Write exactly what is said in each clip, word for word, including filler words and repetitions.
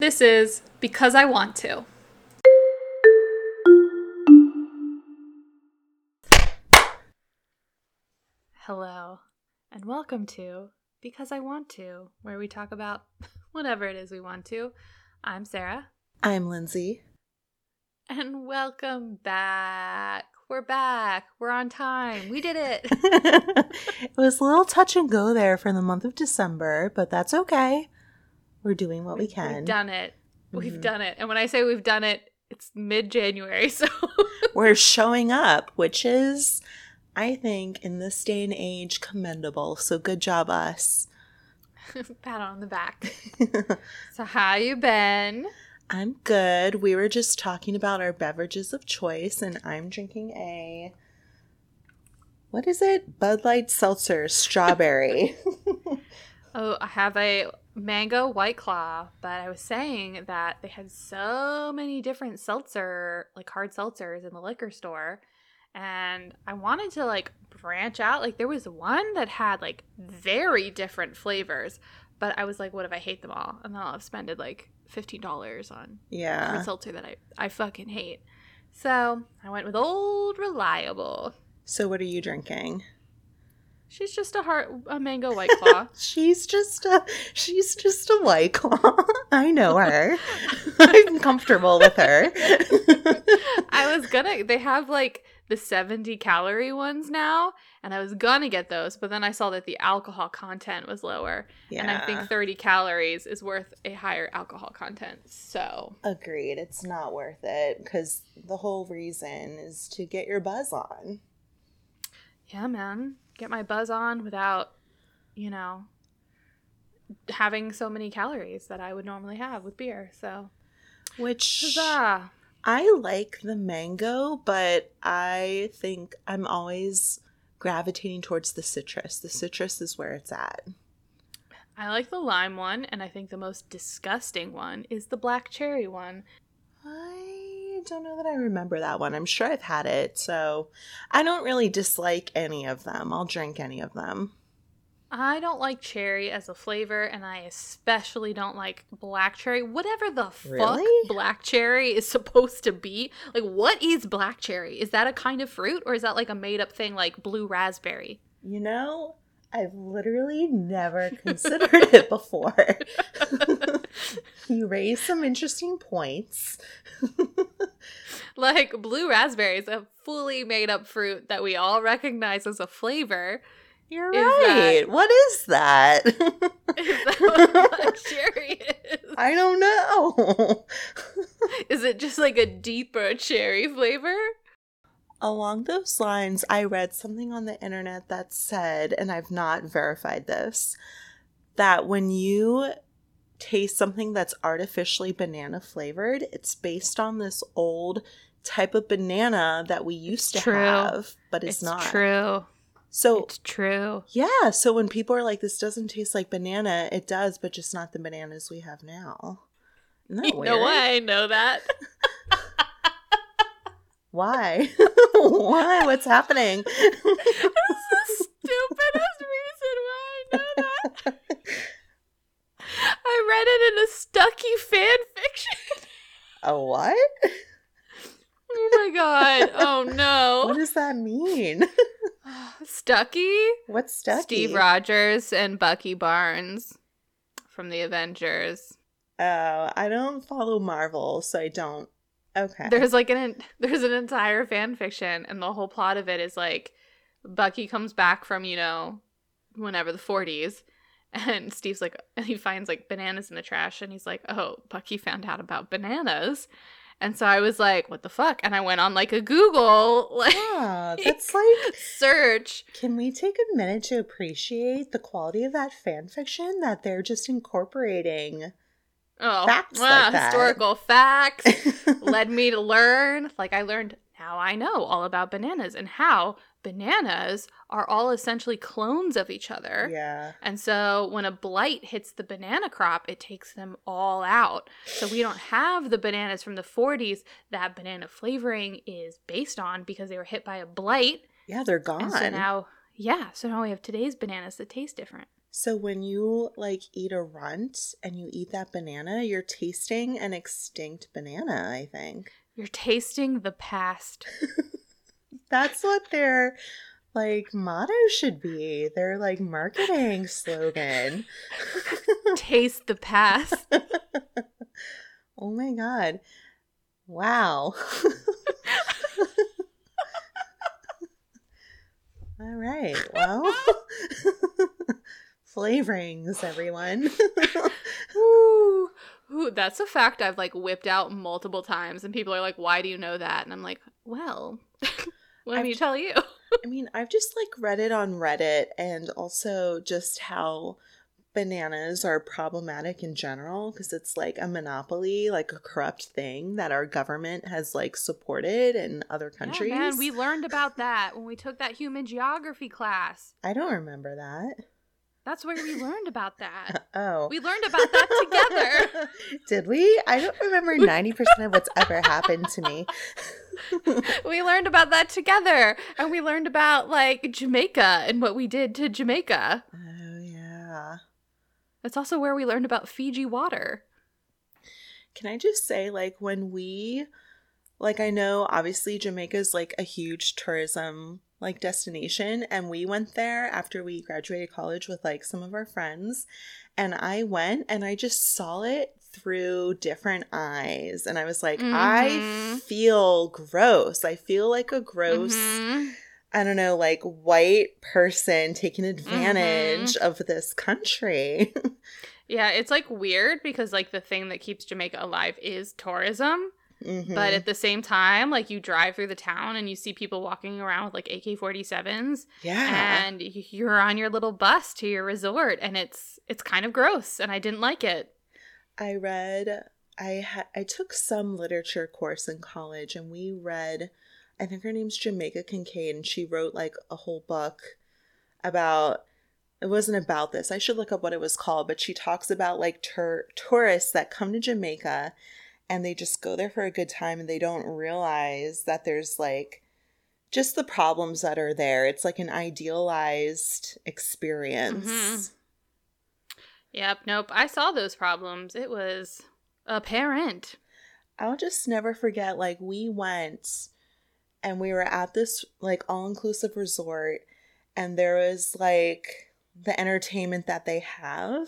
This is Because I Want To. Hello, and welcome to Because I Want To, where we talk about whatever it is we want to. I'm Sarah. I'm Lindsay. And welcome back. We're back. We're on time. We did it. It was a little touch and go there for the month of December, but that's okay. We're doing what we can. We've done it. We've mm-hmm. done it. And when I say we've done it, it's mid-January, so. We're showing up, which is, I think, in this day and age, commendable. So good job, us. Pat on the back. So how you been? I'm good. We were just talking about our beverages of choice, and I'm drinking a, what is it? Bud Light Seltzer Strawberry. Oh, I have a mango White Claw, but I was saying that they had so many different seltzer, like hard seltzers in the liquor store, and I wanted to like branch out. Like there was one that had like very different flavors, but I was like, what if I hate them all? And then I'll have spent like fifteen dollars on yeah. hard seltzer that I, I fucking hate. So I went with Old Reliable. So what are you drinking? She's just a heart, a mango White Claw. she's just a, she's just a White Claw. I know her. I'm comfortable with her. I was gonna, they have like the seventy calorie ones now, and I was gonna get those, but then I saw that the alcohol content was lower. Yeah. And I think thirty calories is worth a higher alcohol content, so. Agreed. It's not worth it, because the whole reason is to get your buzz on. Yeah, man. Get my buzz on without, you know, having so many calories that I would normally have with beer. So, which huzzah. I like the mango, but I think I'm always gravitating towards the citrus. The citrus is where it's at. I like the lime one, and I think the most disgusting one is the black cherry one. I don't know that I remember that one. I'm sure I've had it, so I don't really dislike any of them. I'll drink any of them. I don't like cherry as a flavor, and I especially don't like black cherry. Whatever the really? fuck black cherry is supposed to be. Like, what is black cherry? Is that a kind of fruit, or is that like a made-up thing like blue raspberry? You know, I've literally never considered it before. You raise some interesting points. Like, blue raspberry is a fully made-up fruit that we all recognize as a flavor. You're is right. That, what is that? Is that what black cherry is? I don't know. Is it just like a deeper cherry flavor? Along those lines, I read something on the internet that said, and I've not verified this, that when you taste something that's artificially banana flavored, it's based on this old type of banana that we used it's to true. have, but it's, it's not. True. So it's true. Yeah. So when people are like, this doesn't taste like banana, it does, but just not the bananas we have now. Isn't that you weird? know why I know that? Why? Why? What's happening? This is the stupidest reason why I know that. I read it in a Stucky fan fiction. A what? Oh my god. Oh no. What does that mean? Stucky? What's Stucky? Steve Rogers and Bucky Barnes from The Avengers. Oh, I don't follow Marvel, so I don't. Okay. There's like an there's an entire fan fiction, and the whole plot of it is like Bucky comes back from, you know, whenever the forties, and Steve's like, and he finds like bananas in the trash, and he's like, oh, Bucky found out about bananas. And so I was like, what the fuck? And I went on like a Google like yeah, that's like search. Can we take a minute to appreciate the quality of that fan fiction that they're just incorporating? Oh, facts ah, like that. Historical facts led me to learn. Like I learned, now I know all about bananas and how bananas are all essentially clones of each other. Yeah. And so when a blight hits the banana crop, it takes them all out. So we don't have the bananas from the forties that banana flavoring is based on because they were hit by a blight. Yeah, they're gone. And so now, yeah. So now we have today's bananas that taste different. So when you like eat a runt and you eat that banana, you're tasting an extinct banana, I think. You're tasting the past. That's what their like motto should be. Their like marketing slogan. Taste the past. Oh my God. Wow. All right. Well, flavorings, everyone. Ooh, ooh, that's a fact I've like whipped out multiple times, and people are like, "Why do you know that?" And I'm like, "Well, let me tell you." I mean, I've just like read it on Reddit, and also just how bananas are problematic in general, because it's like a monopoly, like a corrupt thing that our government has like supported in other countries. Yeah, man, we learned about that when we took that human geography class. I don't remember that. That's where we learned about that. Oh. We learned about that together. Did we? I don't remember ninety percent of what's ever happened to me. We learned about that together. And we learned about like Jamaica and what we did to Jamaica. Oh, yeah. That's also where we learned about Fiji water. Can I just say, like, when we, like, I know obviously Jamaica's like a huge tourism like destination, and we went there after we graduated college with like some of our friends, and I went and I just saw it through different eyes, and I was like, mm-hmm. I feel gross. I feel like a gross, mm-hmm. I don't know, like white person taking advantage mm-hmm. of this country. Yeah, it's like weird because like the thing that keeps Jamaica alive is tourism. Mm-hmm. But at the same time, like, you drive through the town and you see people walking around with, like, A K forty-sevens. Yeah. And you're on your little bus to your resort, and it's it's kind of gross, and I didn't like it. I read I ha- – I took some literature course in college, and we read – I think her name's Jamaica Kincaid, and she wrote, like, a whole book about – it wasn't about this. I should look up what it was called, but she talks about, like, tur- tourists that come to Jamaica – and they just go there for a good time, and they don't realize that there's, like, just the problems that are there. It's, like, an idealized experience. Mm-hmm. Yep. Nope. I saw those problems. It was apparent. I'll just never forget, like, we went, and we were at this, like, all-inclusive resort, and there was, like, the entertainment that they have.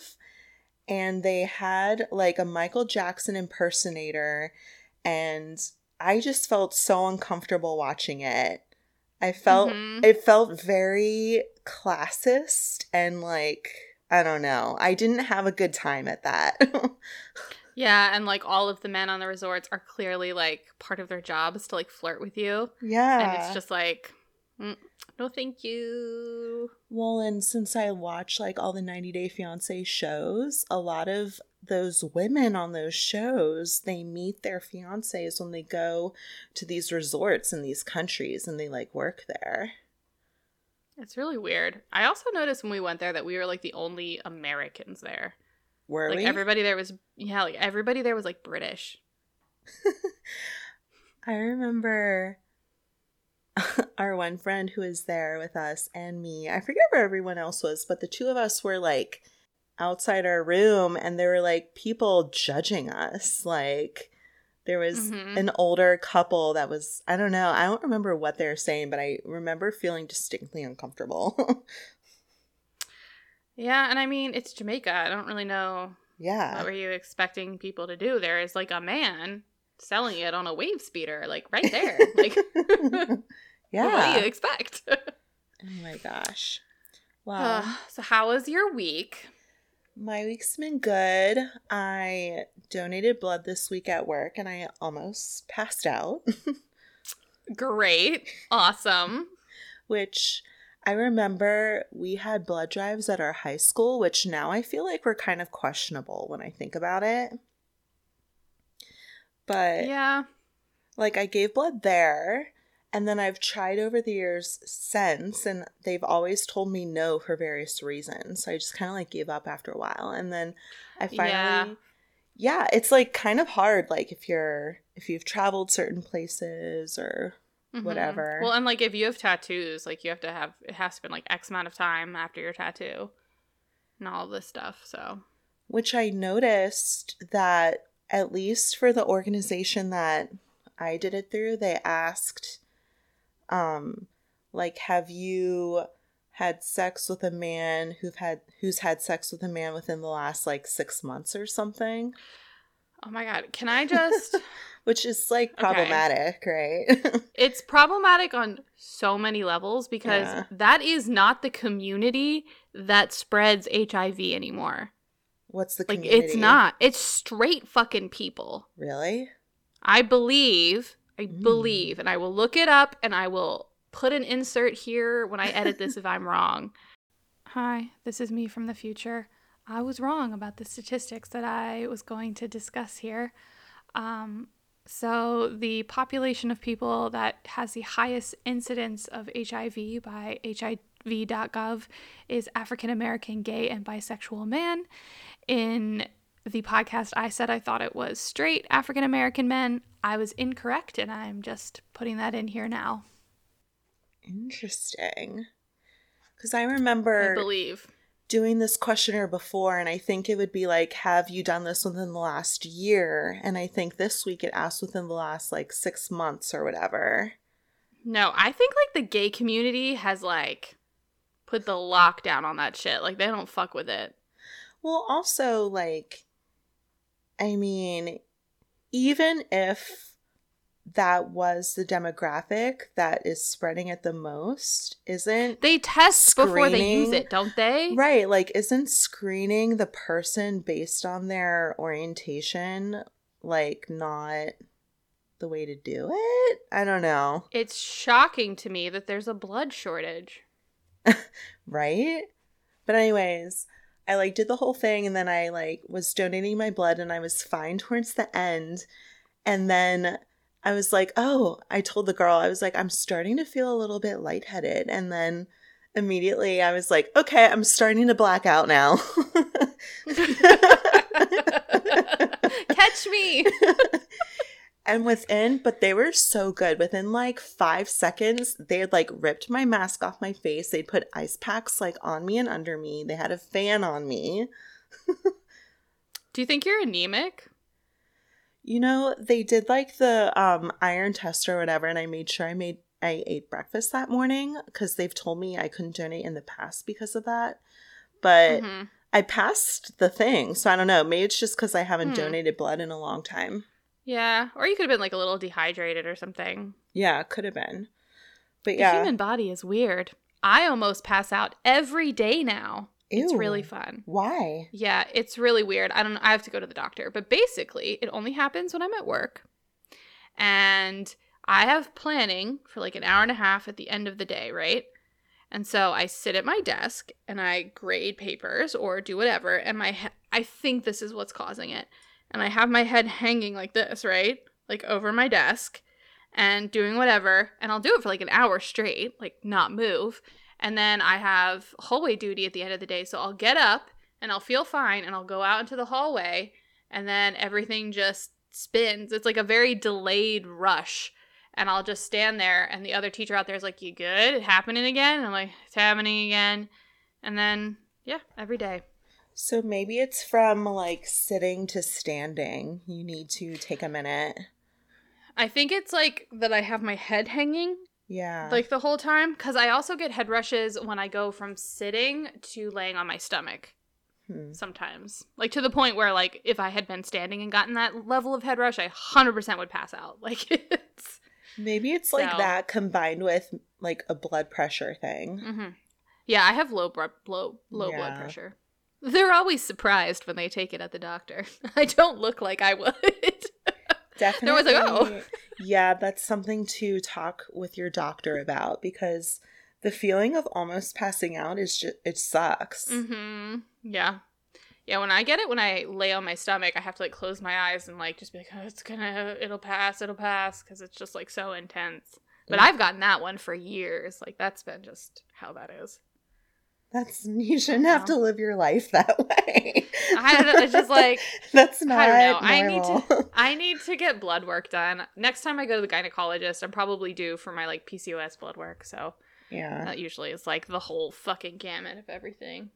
And they had like a Michael Jackson impersonator, and I just felt so uncomfortable watching it. I felt, mm-hmm. it felt very classist, and like, I don't know. I didn't have a good time at that. Yeah. And like all of the men on the resorts are clearly like part of their job is to like flirt with you. Yeah. And it's just like, mm, no thank you. Well, and since I watch like all the ninety day fiancé shows, a lot of those women on those shows, they meet their fiancés when they go to these resorts in these countries, and they like work there. It's really weird. I also noticed when we went there that we were like the only Americans there. Were like, we? Everybody there was, yeah, like everybody there was like British. I remember our one friend who was there with us and me, I forget where everyone else was, but the two of us were like outside our room, and there were like people judging us. Like there was mm-hmm. an older couple that was, I don't know, I don't remember what they were saying, but I remember feeling distinctly uncomfortable. Yeah. And I mean, it's Jamaica. I don't really know. Yeah. What were you expecting people to do? There is like a man selling it on a wave speeder, like right there. Like, yeah. What do you expect? Oh my gosh. Wow. Uh, so how was your week? My week's been good. I donated blood this week at work, and I almost passed out. Great. Awesome. Which I remember we had blood drives at our high school, which now I feel like we're kind of questionable when I think about it. But yeah, like I gave blood there, and then I've tried over the years since, and they've always told me no for various reasons. So I just kind of like gave up after a while. And then I finally, yeah. yeah, it's like kind of hard. Like if you're, if you've traveled certain places or mm-hmm. whatever. Well, and like if you have tattoos, like you have to have, it has to been like X amount of time after your tattoo. and all this stuff. So, which I noticed that at least for the organization that I did it through, they asked, um, like, have you had sex with a man who've had who's had sex with a man within the last like six months or something? Oh my God! Can I just? Which is like problematic, okay. Right? It's problematic on so many levels because yeah. that is not the community that spreads H I V anymore. What's the community? Like, it's not. It's straight fucking people. Really? I believe. I mm. believe, and I will look it up, and I will put an insert here when I edit this if I'm wrong. Hi, this is me from the future. I was wrong about the statistics that I was going to discuss here. Um, so the population of people that has the highest incidence of H I V by H I V dot gov is African American, gay, and bisexual men. In the podcast, I said I thought it was straight African American men. I was incorrect, and I'm just putting that in here now. Interesting. Because I remember I believe. doing this questionnaire before, and I think it would be like, have you done this within the last year? And I think this week it asked within the last like six months or whatever. No, I think like the gay community has like put the lockdown on that shit. Like, they don't fuck with it. Well, also, like, I mean, even if that was the demographic that is spreading it the most, isn't they test before they use it, don't they? Right. Like, isn't screening the person based on their orientation like not the way to do it? I don't know. It's shocking to me that there's a blood shortage. Right? But anyways, I like did the whole thing, and then I like was donating my blood, and I was fine towards the end, and then I was like, oh, I told the girl, I was like, I'm starting to feel a little bit lightheaded. And then immediately I was like, okay, I'm starting to black out now. Catch me. And within, but they were so good. Within like five seconds, they had like ripped my mask off my face. They'd put ice packs like on me and under me. They had a fan on me. Do you think you're anemic? You know, they did like the um, iron test or whatever, and I made sure I made I ate breakfast that morning because they've told me I couldn't donate in the past because of that. But mm-hmm. I passed the thing, so I don't know. Maybe it's just because I haven't hmm. donated blood in a long time. Yeah, or you could have been like a little dehydrated or something. Yeah, could have been. But the yeah, the human body is weird. I almost pass out every day now. Ew. It's really fun. Why? Yeah, it's really weird. I don't know. I have to go to the doctor. But basically, it only happens when I'm at work. And I have planning for like an hour and a half at the end of the day, right? And so I sit at my desk and I grade papers or do whatever. And my he- I think this is what's causing it. And I have my head hanging like this, right? Like over my desk and doing whatever. And I'll do it for like an hour straight, like not move. And then I have hallway duty at the end of the day, so I'll get up, and I'll feel fine, and I'll go out into the hallway, and then everything just spins. It's like a very delayed rush, and I'll just stand there, and the other teacher out there is like, you good? It happening again? And I'm like, it's happening again. And then, yeah, every day. So maybe it's from, like, sitting to standing. You need to take a minute. I think it's, like, that I have my head hanging. Yeah. Like the whole time. Because I also get head rushes when I go from sitting to laying on my stomach hmm. sometimes. Like to the point where like if I had been standing and gotten that level of head rush, I one hundred percent would pass out. Like it's... Maybe it's so. Like that combined with like a blood pressure thing. Mm-hmm. Yeah, I have low, bro- low, low yeah. blood pressure. They're always surprised when they take it at the doctor. I don't look like I would. Definitely. There was like, oh. Yeah, that's something to talk with your doctor about because the feeling of almost passing out is just, it sucks. Mm-hmm. Yeah. Yeah, when I get it, when I lay on my stomach, I have to like close my eyes and like just be like, oh, it's gonna, it'll pass, it'll pass because it's just like so intense. But yeah. I've gotten that one for years. Like that's been just how that is. That's, you shouldn't have to live your life that way. I don't know. It's just like, that's not, I don't know. Normal. I need to, I need to get blood work done. Next time I go to the gynecologist, I'm probably due for my like P C O S blood work. So yeah, that usually is like the whole fucking gamut of everything.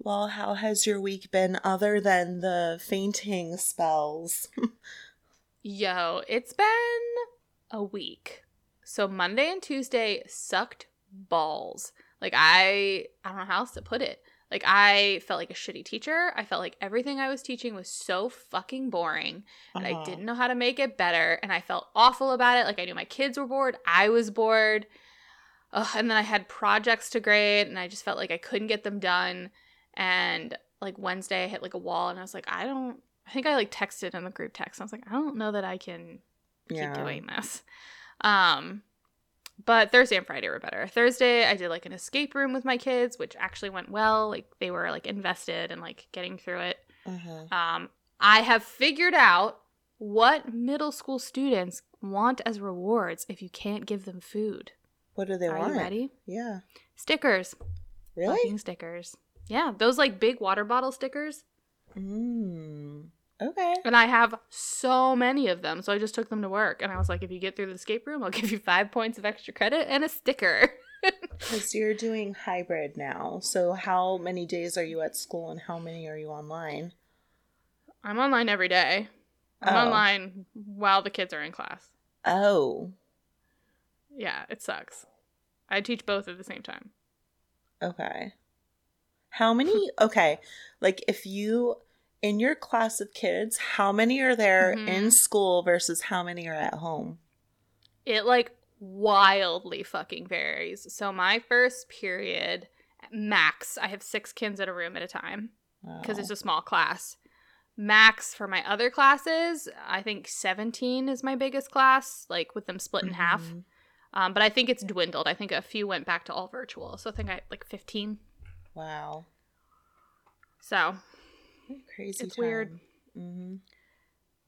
Well, how has your week been other than the fainting spells? Yo, it's been a week. So Monday and Tuesday sucked balls. Like, I, I don't know how else to put it. Like, I felt like a shitty teacher. I felt like everything I was teaching was so fucking boring, and uh-huh. I didn't know how to make it better, and I felt awful about it. Like, I knew my kids were bored. I was bored. Ugh, and then I had projects to grade, and I just felt like I couldn't get them done. And, like, Wednesday I hit, like, a wall, and I was like, I don't – I think I, like, texted in the group text. I was like, I don't know that I can keep yeah. doing this. Um But Thursday and Friday were better. Thursday, I did, like, an escape room with my kids, which actually went well. Like, they were, like, invested and, like, getting through it. Mm-hmm. Um, I have figured out what middle school students want as rewards if you can't give them food. What do they Are want? Are you ready? Yeah. Stickers. Really? Fucking stickers. Yeah. Those, like, big water bottle stickers. Mm. Okay. And I have so many of them, so I just took them to work. And I was like, if you get through the escape room, I'll give you five points of extra credit and a sticker. Because you're doing hybrid now. So how many days are you at school and how many are you online? I'm online every day. I'm oh. online while the kids are in class. Oh. Yeah, it sucks. I teach both at the same time. Okay. How many? Okay. Like, if you... In your class of kids, how many are there mm-hmm. in school versus how many are at home? It, like, wildly fucking varies. So my first period, max, I have six kids in a room at a time because wow. it's a small class. Max for my other classes, I think seventeen is my biggest class, like, with them split in mm-hmm. half. Um, but I think it's dwindled. I think a few went back to all virtual. So I think I, like, fifteen. Wow. So... Crazy. It's time. Weird. Mm-hmm.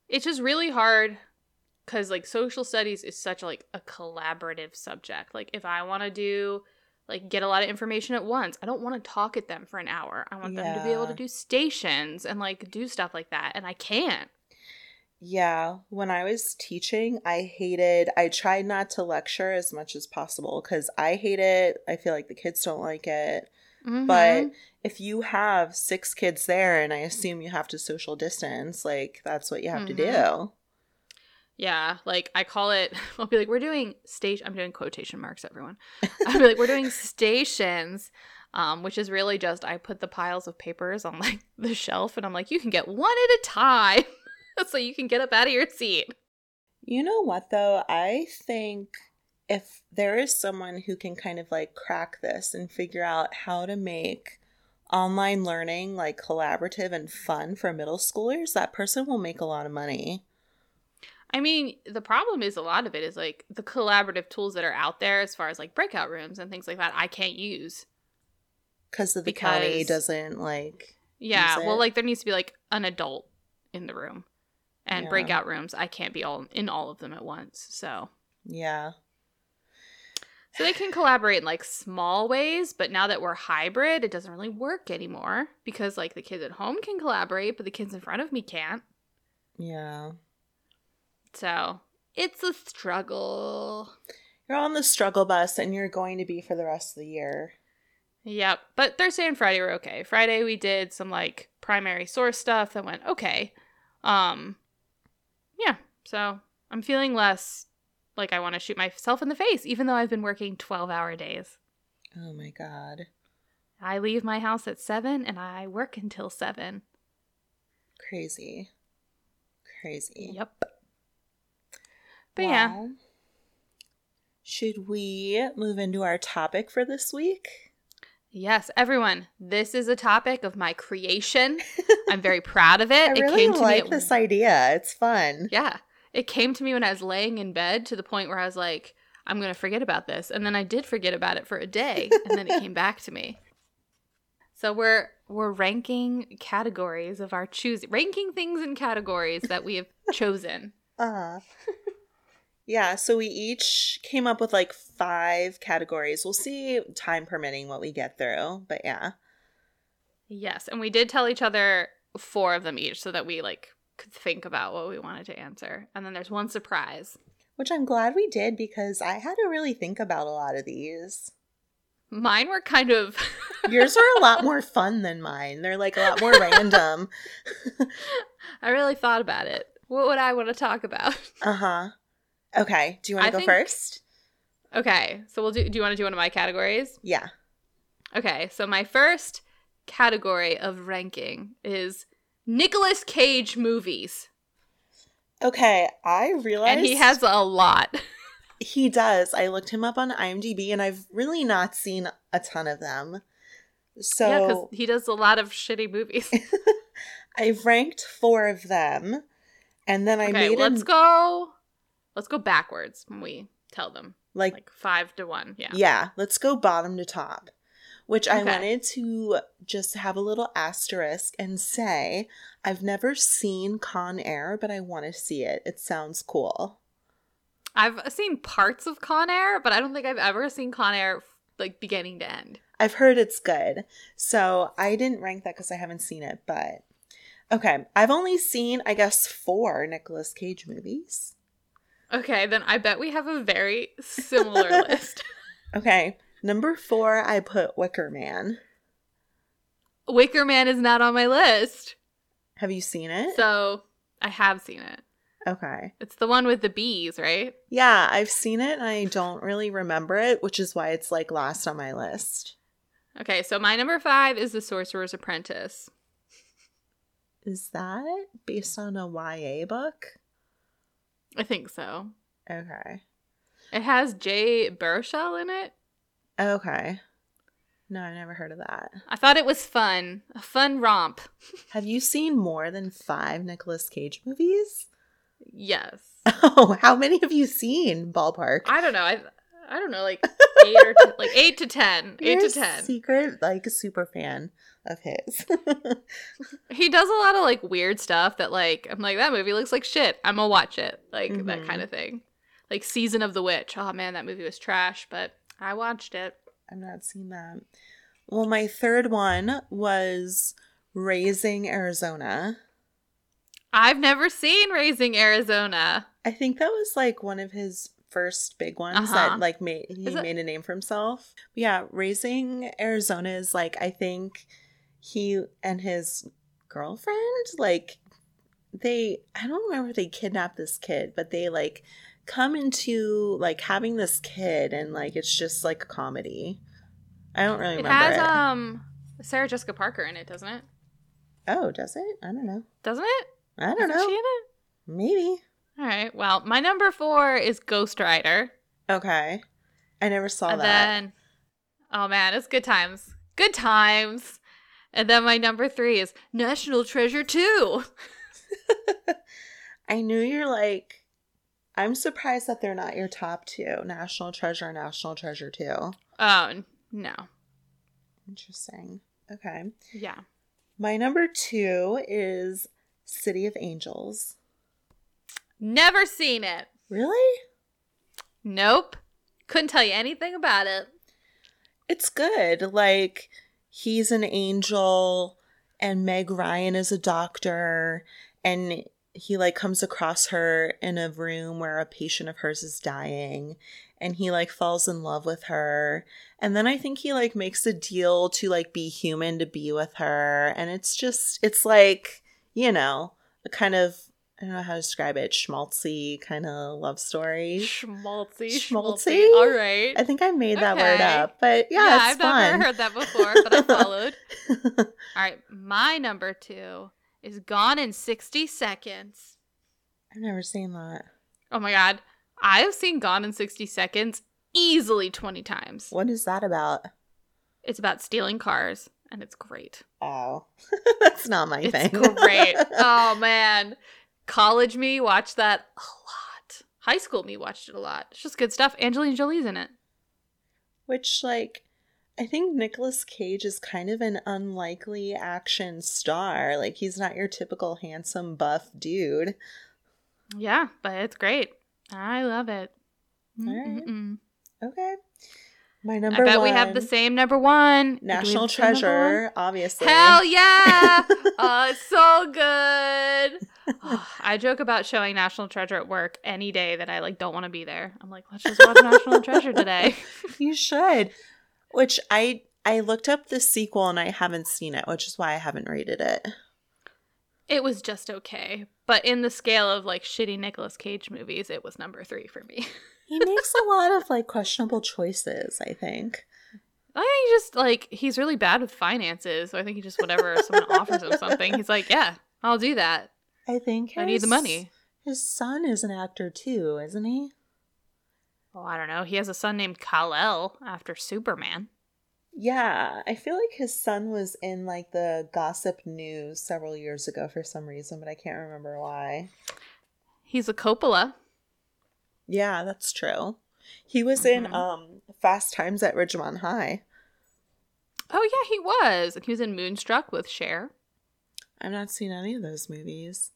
It's just really hard because, like, social studies is such, like, a collaborative subject. Like, if I want to do, like, get a lot of information at once, I don't want to talk at them for an hour. I want yeah. them to be able to do stations and, like, do stuff like that. And I can't. Yeah. When I was teaching, I hated, I tried not to lecture as much as possible because I hate it. I feel like the kids don't like it. Mm-hmm. But if you have six kids there and I assume you have to social distance, like, that's what you have mm-hmm. to do. Yeah. Like, I call it, I'll be like, we're doing station. I'm doing quotation marks, everyone. I'll be like, we're doing stations, um, which is really just, I put the piles of papers on, like, the shelf and I'm like, you can get one at a time so you can get up out of your seat. You know what, though? I think... if there is someone who can kind of, like, crack this and figure out how to make online learning, like, collaborative and fun for middle schoolers, that person will make a lot of money. I mean, the problem is a lot of it is, like, the collaborative tools that are out there as far as, like, breakout rooms and things like that, I can't use. Because the county doesn't, like, yeah, well, like, there needs to be, like, an adult in the room. And yeah. breakout rooms, I can't be all in all of them at once, so. Yeah. So they can collaborate in, like, small ways, but now that we're hybrid, it doesn't really work anymore because, like, the kids at home can collaborate, but the kids in front of me can't. Yeah. So it's a struggle. You're on the struggle bus, and you're going to be for the rest of the year. Yep. But Thursday and Friday were okay. Friday we did some, like, primary source stuff that went okay. Um, yeah. So I'm feeling less... like, I want to shoot myself in the face, even though I've been working twelve-hour days. Oh, my God. I leave my house at seven, and I work until seven. Crazy. Crazy. Yep. But, wow. yeah. Should we move into our topic for this week? Yes, everyone. This is a topic of my creation. I'm very proud of it. I it really came to like me at- this idea. It's fun. Yeah. It came to me when I was laying in bed to the point where I was like, I'm going to forget about this. And then I did forget about it for a day. And then it came back to me. So we're we're ranking categories of our choosing. Ranking things in categories that we have chosen. Uh-huh. Yeah. So we each came up with like five categories. We'll see, time permitting, what we get through. But yeah. Yes. And we did tell each other four of them each so that we like... could think about what we wanted to answer. And then there's one surprise. Which I'm glad we did because I had to really think about a lot of these. Mine were kind of... Yours are a lot more fun than mine. They're like a lot more random. I really thought about it. What would I want to talk about? Uh-huh. Okay. Do you want to go think... first? Okay. So we'll do... Do you want to do one of my categories? Yeah. Okay. So my first category of ranking is Nicolas Cage movies. Okay. I realized... And he has a lot. He does. I looked him up on I M D B, and I've really not seen a ton of them. So yeah, because he does a lot of shitty movies. I've ranked four of them, and then I okay, made. Let's a... go. Let's go backwards when we tell them, like, like five to one. Yeah. Yeah. Let's go bottom to top, which okay. I wanted to just have a little asterisk and say I've never seen Con Air, but I want to see it. It sounds cool. I've seen parts of Con Air, but I don't think I've ever seen Con Air, like, beginning to end. I've heard it's good. So I didn't rank that because I haven't seen it, but... Okay, I've only seen, I guess, four Nicolas Cage movies. Okay, then I bet we have a very similar list. Okay, number four, I put Wicker Man. Wicker Man is not on my list. Have you seen it? So, I have seen it. Okay. It's the one with the bees, right? Yeah, I've seen it and I don't really remember it, which is why it's like last on my list. Okay, so my number five is The Sorcerer's Apprentice. Is that based on a Y A book? I think so. Okay. It has Jay Baruchel in it. Okay. No, I never heard of that. I thought it was fun. A fun romp. Have you seen more than five Nicolas Cage movies? Yes. Oh, how many have you seen, ballpark? I don't know. I I don't know, like eight or t- like eight to ten. You're eight to ten. Secret, like, super fan of his. He does a lot of like weird stuff that like I'm like, that movie looks like shit. I'm gonna watch it. Like mm-hmm. that kind of thing. Like Season of the Witch. Oh man, that movie was trash, but I watched it. I've not seen that. Well, my third one was Raising Arizona. I've never seen Raising Arizona. I think that was like one of his first big ones uh-huh. that like made he it- made a name for himself. But yeah, Raising Arizona is like, I think he and his girlfriend, like they, I don't remember if they kidnapped this kid, but they like come into like having this kid and like it's just like a comedy. I don't really it remember has, it. It has um Sarah Jessica Parker in it, doesn't it? Oh, does it? I don't know. Doesn't it? I don't Isn't know. She in it? Maybe. All right. Well, my number four is Ghost Rider. Okay. I never saw and that. And then, oh man, it's good times. Good times. And then my number three is National Treasure two. I knew you're like, I'm surprised that they're not your top two, National Treasure and National Treasure two. Oh, no. Interesting. Okay. Yeah. My number two is City of Angels. Never seen it. Really? Nope. Couldn't tell you anything about it. It's good. Like, he's an angel and Meg Ryan is a doctor and he like comes across her in a room where a patient of hers is dying and he like falls in love with her. And then I think he like makes a deal to like be human to be with her. And it's just, it's like, you know, a kind of, I don't know how to describe it, schmaltzy kind of love story. Schmaltzy. Schmaltzy. All right. I think I made that okay. word up, but yeah, yeah it's I've fun. I've never heard that before, but I followed. All right. My number two is Gone in sixty Seconds. I've never seen that. Oh my God. I have seen Gone in sixty Seconds easily twenty times. What is that about? It's about stealing cars. And it's great. Oh, that's not my it's thing. It's great. Oh, man. College me watched that a lot. High school me watched it a lot. It's just good stuff. Angelina Jolie's in it. Which, like, I think Nicolas Cage is kind of an unlikely action star. Like, he's not your typical handsome, buff dude. Yeah, but it's great. I love it. Mm-mm-mm. All right. Okay. My number I bet one, we have the same number one. National Treasure, obviously. Hell yeah! Oh, it's so good. Oh, I joke about showing National Treasure at work any day that I like don't want to be there. I'm like, let's just watch National Treasure today. You should. which I I looked up the sequel and I haven't seen it, which is why I haven't rated it. It was just okay. But in the scale of like shitty Nicolas Cage movies, it was number three for me. He makes a lot of like questionable choices, I think. I think he just like, he's really bad with finances. So I think he just, whatever, someone offers him something, he's like, yeah, I'll do that. I think his, I need the money. His son is an actor too, isn't he? Well, I don't know. He has a son named Kal-El after Superman. Yeah, I feel like his son was in like the gossip news several years ago for some reason, but I can't remember why. He's a Coppola. Yeah, that's true. He was mm-hmm. in um, Fast Times at Ridgemont High. Oh, yeah, he was. And he was in Moonstruck with Cher. I've not seen any of those movies.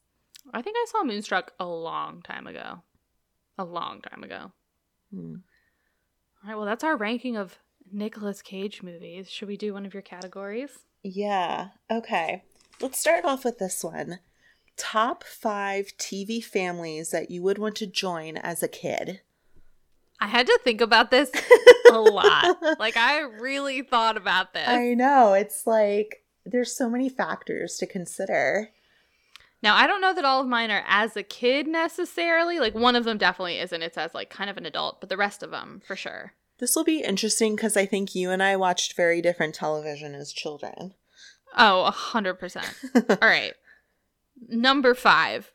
I think I saw Moonstruck a long time ago. A long time ago. Hmm. All right, well, that's our ranking of Nicolas Cage movies. Should we do one of your categories? Yeah. Okay. Let's start off with this one. Top five T V families that you would want to join as a kid. I had to think about this a lot. Like, I really thought about this. I know. It's like, there's so many factors to consider. Now, I don't know that all of mine are as a kid necessarily. Like, one of them definitely isn't. It's as, like, kind of an adult. But the rest of them, for sure. This will be interesting because I think you and I watched very different television as children. Oh, one hundred percent. All right. Number five.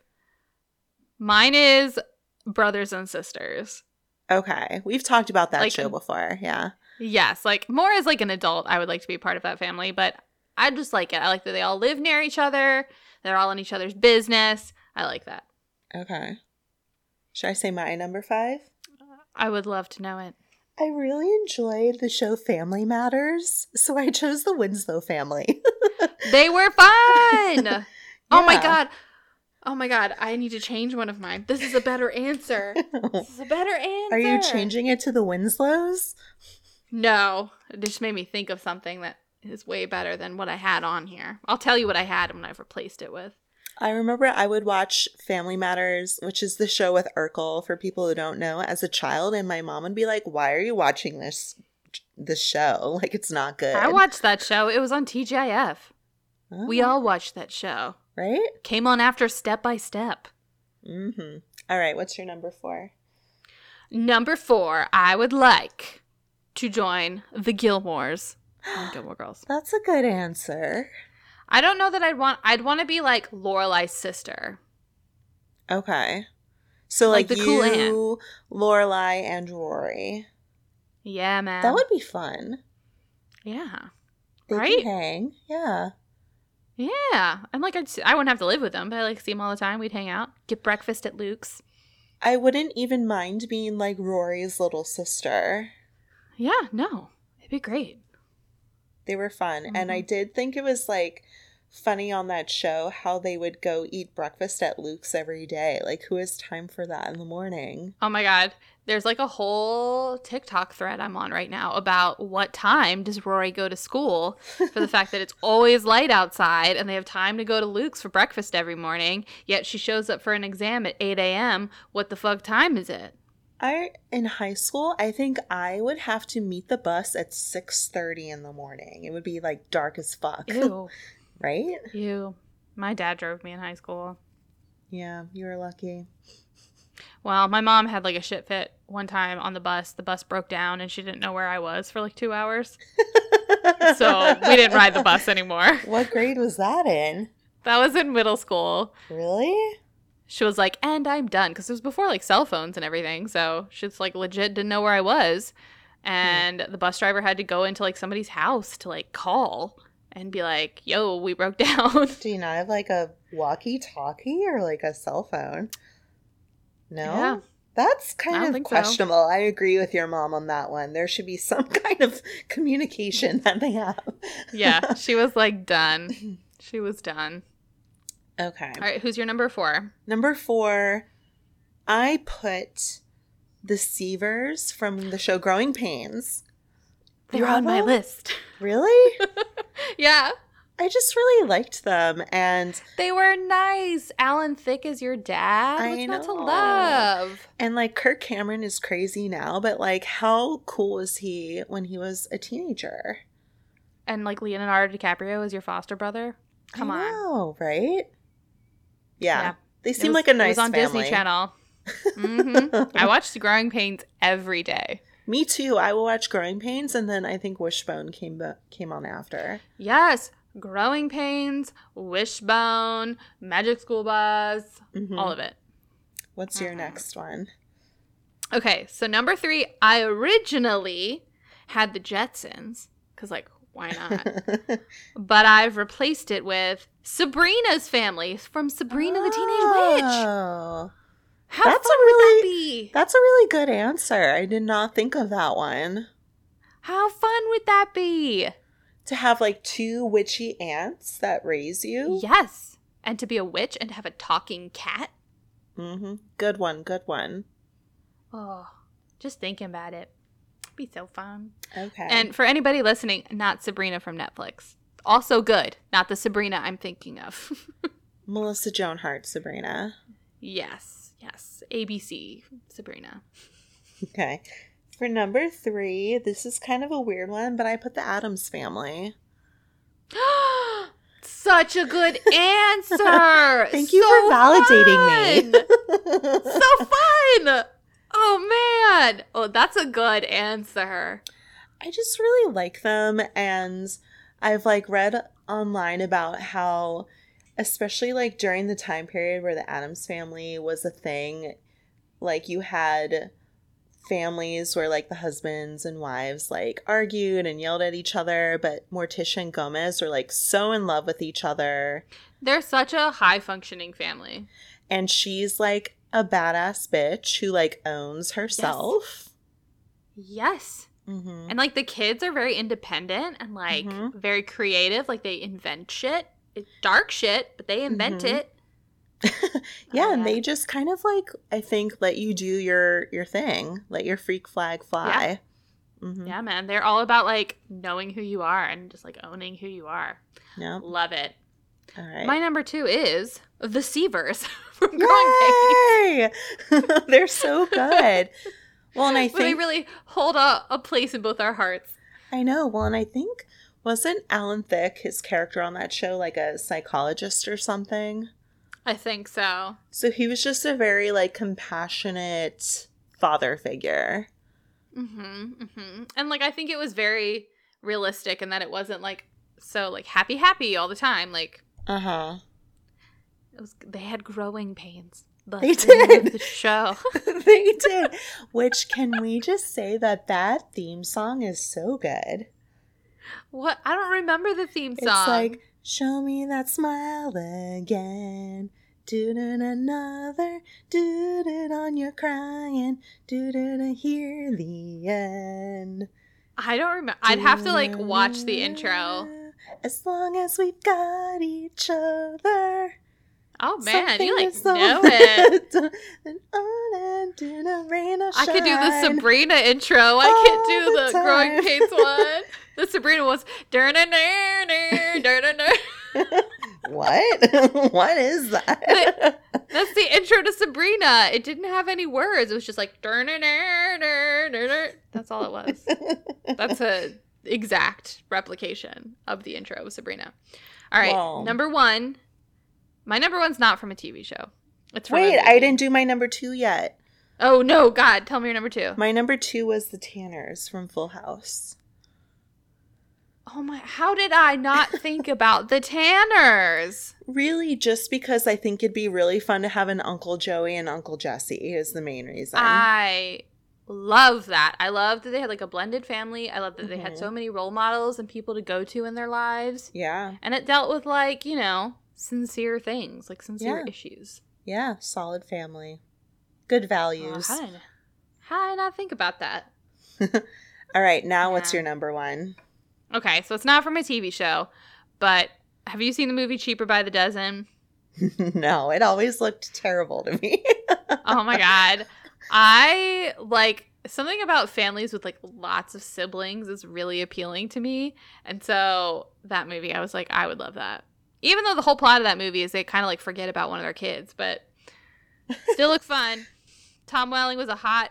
Mine is Brothers and Sisters. Okay. We've talked about that like, show before. Yeah. Yes. Like, more as, like, an adult, I would like to be part of that family. But I just like it. I like that they all live near each other. They're all in each other's business. I like that. Okay. Should I say my number five? I would love to know it. I really enjoyed the show Family Matters, so I chose the Winslow family. They were fun! Yeah. Oh, my God. Oh, my God. I need to change one of mine. This is a better answer. This is a better answer. Are you changing it to the Winslows? No. It just made me think of something that is way better than what I had on here. I'll tell you what I had and what I've replaced it with. I remember I would watch Family Matters, which is the show with Urkel, for people who don't know, as a child. And my mom would be like, why are you watching this this show? Like, it's not good. I watched that show. It was on T G I F. Oh. We all watched that show. Right? Came on after Step by Step. Mm-hmm. All right. What's your number four? Number four, I would like to join the Gilmores. On Gilmore Girls. That's a good answer. I don't know that I'd want. I'd want to be like Lorelai's sister. Okay, so like, like the you, cool aunt. Lorelai, and Rory. Yeah, man, that would be fun. Yeah, they right? Can hang. Yeah, yeah. And like, I'd, I wouldn't have to live with them, but I like see them all the time. We'd hang out, get breakfast at Luke's. I wouldn't even mind being like Rory's little sister. Yeah, no, it'd be great. They were fun. Mm-hmm. And I did think it was, like, funny on that show how they would go eat breakfast at Luke's every day. Like, who has time for that in the morning? Oh, my God. There's, like, a whole TikTok thread I'm on right now about what time does Rory go to school for the fact that it's always light outside and they have time to go to Luke's for breakfast every morning, yet she shows up for an exam at eight a.m. What the fuck time is it? I in high school, I think I would have to meet the bus at six thirty in the morning. It would be, like, dark as fuck. Ew. Right? Ew. My dad drove me in high school. Yeah, you were lucky. Well, my mom had, like, a shit fit one time on the bus. The bus broke down, and she didn't know where I was for, like, two hours. So we didn't ride the bus anymore. What grade was that in? That was in middle school. Really? She was like, and I'm done. Because it was before, like, cell phones and everything. So she's, like, legit didn't know where I was. And hmm. the bus driver had to go into, like, somebody's house to, like, call and be like, yo, we broke down. Do you not have, like, a walkie-talkie or, like, a cell phone? No? Yeah. That's kind of questionable. So. I agree with your mom on that one. There should be some kind of communication that they have. Yeah. She was, like, done. She was done. Okay. All right. Who's your number four? Number four, I put the Seavers from the show Growing Pains. They're on my list. Really? Yeah. I just really liked them, and they were nice. Alan Thicke is your dad. What's I know. Not to love? And like Kirk Cameron is crazy now, but like how cool was he when he was a teenager? And like Leonardo DiCaprio is your foster brother. Come I know, on, right? Yeah, yeah. They seem was, like a nice. It was on family. Disney Channel. Mm-hmm. I watched Growing Pains every day. Me too. I will watch Growing Pains, and then I think Wishbone came came on after. Yes. Growing Pains, Wishbone, Magic School Bus, mm-hmm. all of it. What's your mm-hmm. next one? Okay, so number three, I originally had the Jetsons, because, like, why not? But I've replaced it with Sabrina's Family from Sabrina oh, the Teenage Witch. How fun really, would that be? That's a really good answer. I did not think of that one. How fun would that be? To have, like, two witchy aunts that raise you. Yes. And to be a witch and have a talking cat. Mm-hmm. Good one. Good one. Oh, just thinking about it. It'd be so fun. Okay. And for anybody listening, not Sabrina from Netflix. Also good. Not the Sabrina I'm thinking of. Melissa Joan Hart, Sabrina. Yes. Yes. A B C, Sabrina. Okay. For number three, this is kind of a weird one, but I put The Addams Family. Such a good answer! Thank you so for validating fun. me. So fun! Oh, man! Oh, that's a good answer. I just really like them, and I've, like, read online about how, especially, like, during the time period where The Addams Family was a thing, like, you had families where like the husbands and wives like argued and yelled at each other, but Morticia and Gomez are like so in love with each other. They're such a high functioning family. And she's like a badass bitch who like owns herself. Yes. yes. Mm-hmm. And like the kids are very independent and like mm-hmm. very creative. Like they invent shit. It's dark shit, but they invent mm-hmm. it. yeah, oh, yeah, and they just kind of like I think let you do your your thing, let your freak flag fly. Yeah, mm-hmm. yeah man, they're all about like knowing who you are and just like owning who you are. Yeah, love it. All right, my number two is the Seavers from Growing Pains. They're so good. Well, and I think but they really hold a, a place in both our hearts. I know. Well, and I think wasn't Alan Thicke his character on that show like a psychologist or something? I think so. So he was just a very, like, compassionate father figure. Mm-hmm, mm-hmm. And, like, I think it was very realistic in that it wasn't, like, so, like, happy, happy all the time. Like, uh-huh. It was, they had growing pains. But they did. The show. They did. Which, can we just say that that theme song is so good? What? I don't remember the theme song. It's like, show me that smile again. Doot it another, doot it on your crying, doot it to hear the end. I don't remember. I'd have to like watch the intro. As long as we've got each other. Oh man, something you like know it. I could do the Sabrina intro. I could do the, the Growing Pains one. The Sabrina was what? What is that? That's the intro to Sabrina. It didn't have any words. It was just like that's all it was. That's a exact replication of the intro of Sabrina. All right, Whoa. number one. My number one's not from a T V show. It's from Wait, I didn't do my number two yet. Oh no, God! Tell me your number two. My number two was the Tanners from Full House. Oh my, how did I not think about the Tanners? Really, just because I think it'd be really fun to have an Uncle Joey and Uncle Jesse is the main reason. I love that. I love that they had like a blended family. I love that mm-hmm. they had so many role models and people to go to in their lives. Yeah. And it dealt with like, you know, sincere things, like sincere yeah. issues. Yeah, solid family. Good values. Oh, how, did, how did I think about that? All right, now yeah. what's your number one? Okay, so it's not from a T V show, but have you seen the movie Cheaper by the Dozen? No, it always looked terrible to me. Oh, my God. I, like, something about families with, like, lots of siblings is really appealing to me. And so that movie, I was like, I would love that. Even though the whole plot of that movie is they kind of, like, forget about one of their kids, but still look fun. Tom Welling was a hot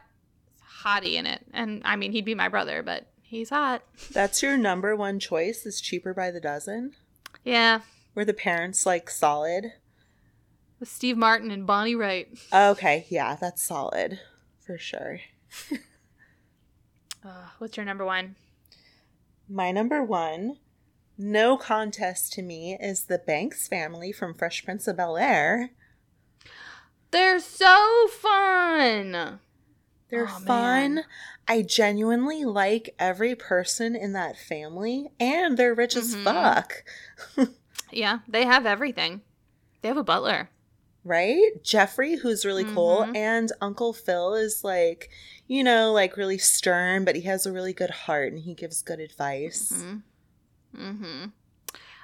hottie in it. And, I mean, he'd be my brother, but he's hot. That's your number one choice is Cheaper by the Dozen? Yeah. Were the parents, like, solid? With Steve Martin and Bonnie Wright. Okay, yeah, that's solid for sure. Oh, what's your number one? My number one, no contest to me, is the Banks family from Fresh Prince of Bel-Air. They're so fun. They're oh, fun. Man. I genuinely like every person in that family, and they're rich mm-hmm. as fuck. Yeah, they have everything. They have a butler. Right? Jeffrey, who's really mm-hmm. cool, and Uncle Phil is like, you know, like really stern, but he has a really good heart and he gives good advice. Mm-hmm. Mm-hmm.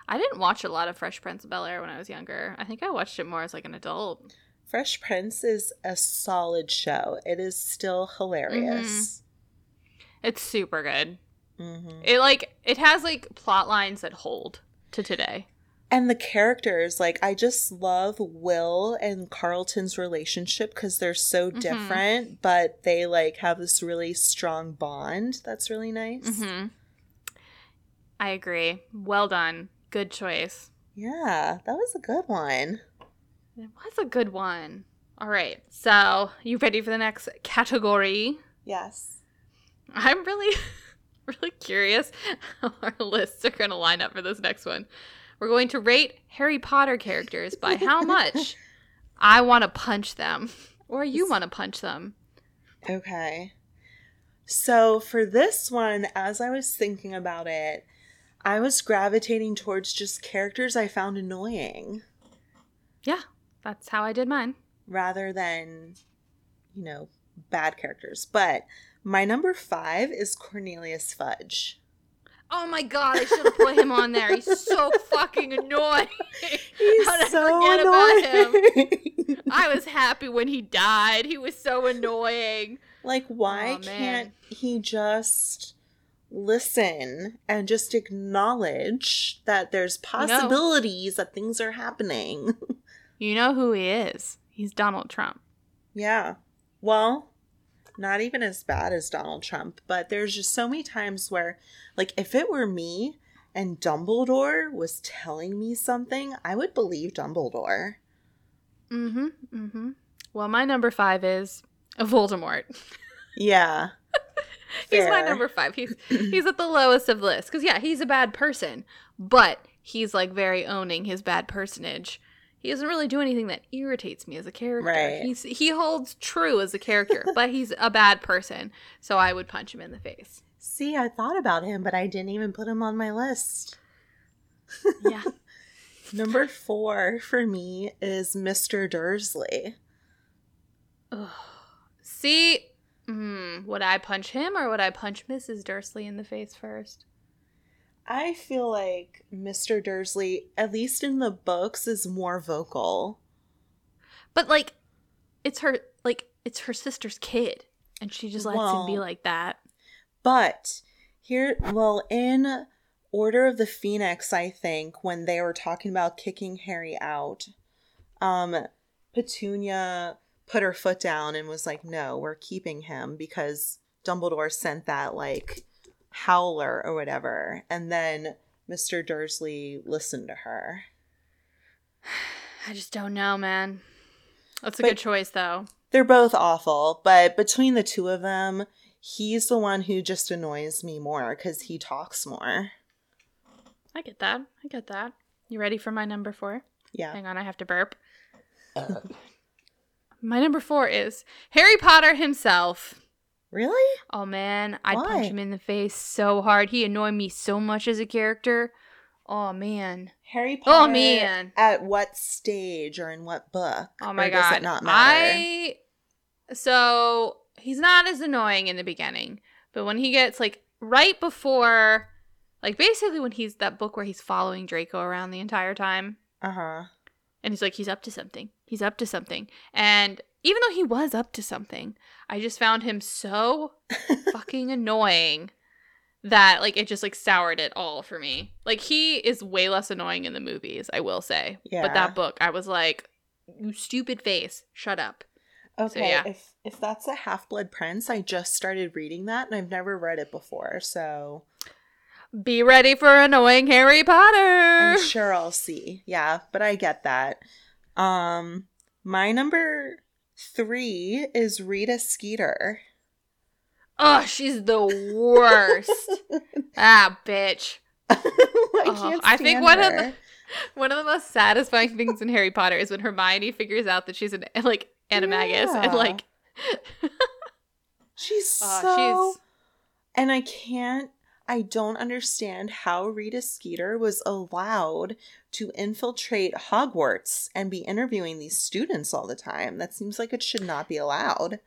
I didn't watch a lot of Fresh Prince of Bel-Air when I was younger. I think I watched it more as like an adult. Fresh Prince is a solid show. It is still hilarious. Mm-hmm. It's super good. Mm-hmm. It like it has like plot lines that hold to today. And the characters, like, I just love Will and Carlton's relationship because they're so mm-hmm. different, but they, like, have this really strong bond that's really nice. Mm-hmm. I agree. Well done. Good choice. Yeah, that was a good one. It was a good one. All right. So, you ready for the next category? Yes. I'm really, really curious how our lists are going to line up for this next one. We're going to rate Harry Potter characters by how much I want to punch them or you want to punch them. Okay. So for this one, as I was thinking about it, I was gravitating towards just characters I found annoying. Yeah, that's how I did mine. Rather than, you know, bad characters. But my number five is Cornelius Fudge. Oh, my God, I should have put him on there. He's so fucking annoying. He's How did so I forget annoying. About him? I was happy when he died. He was so annoying. Like, why oh, can't he just listen and just acknowledge that there's possibilities no. that things are happening? You know who he is. He's Donald Trump. Yeah. Well... not even as bad as Donald Trump, but there's just so many times where, like, if it were me and Dumbledore was telling me something, I would believe Dumbledore. Mm-hmm, mm-hmm. Well, my number five is Voldemort. Yeah. He's my number five. He's he's at the lowest of the list. Because, yeah, he's a bad person, but he's, like, very owning his bad personage. He doesn't really do anything that irritates me as a character. Right. He's, he holds true as a character, but he's a bad person, so I would punch him in the face. See, I thought about him, but I didn't even put him on my list. Yeah. Number four for me is Mister Dursley. Ugh. See, mm, would I punch him or would I punch Missus Dursley in the face first? I feel like Mister Dursley, at least in the books, is more vocal. But, like, it's her like it's her sister's kid, and she just lets well, him be like that. But here, well, in Order of the Phoenix, I think, when they were talking about kicking Harry out, um, Petunia put her foot down and was like, no, we're keeping him because Dumbledore sent that, like... howler or whatever, and then Mister Dursley listened to her. I just don't know, man. That's a but good choice, though. They're both awful, but between the two of them, he's the one who just annoys me more because he talks more. I get that. I get that. You ready for my number four? Yeah. Hang on, I have to burp. Uh. My number four is Harry Potter himself. Really? Oh, man. I'd Why? punch him in the face so hard. He annoyed me so much as a character. Oh, man. Harry Potter. Oh, man. At what stage or in what book? Oh, my God. Does it not matter? I... So, he's not as annoying in the beginning. But when he gets, like, right before... Like, basically when he's... That book where he's following Draco around the entire time. Uh-huh. And he's like, he's up to something. He's up to something. And... Even though he was up to something, I just found him so fucking annoying that, like, it just, like, soured it all for me. Like, he is way less annoying in the movies, I will say. Yeah. But that book, I was like, you stupid face, shut up. Okay, so, yeah. if, if that's a Half-Blood Prince, I just started reading that, and I've never read it before, so... Be ready for annoying Harry Potter! I'm sure I'll see. Yeah, but I get that. Um, my number... Three is Rita Skeeter. Oh, she's the worst. Ah, bitch. I, oh, I think one her. of the one of the most satisfying things in Harry Potter is when Hermione figures out that she's an like animagus yeah. and like she's oh, so. She's... And I can't. I don't understand how Rita Skeeter was allowed to infiltrate Hogwarts and be interviewing these students all the time. That seems like it should not be allowed.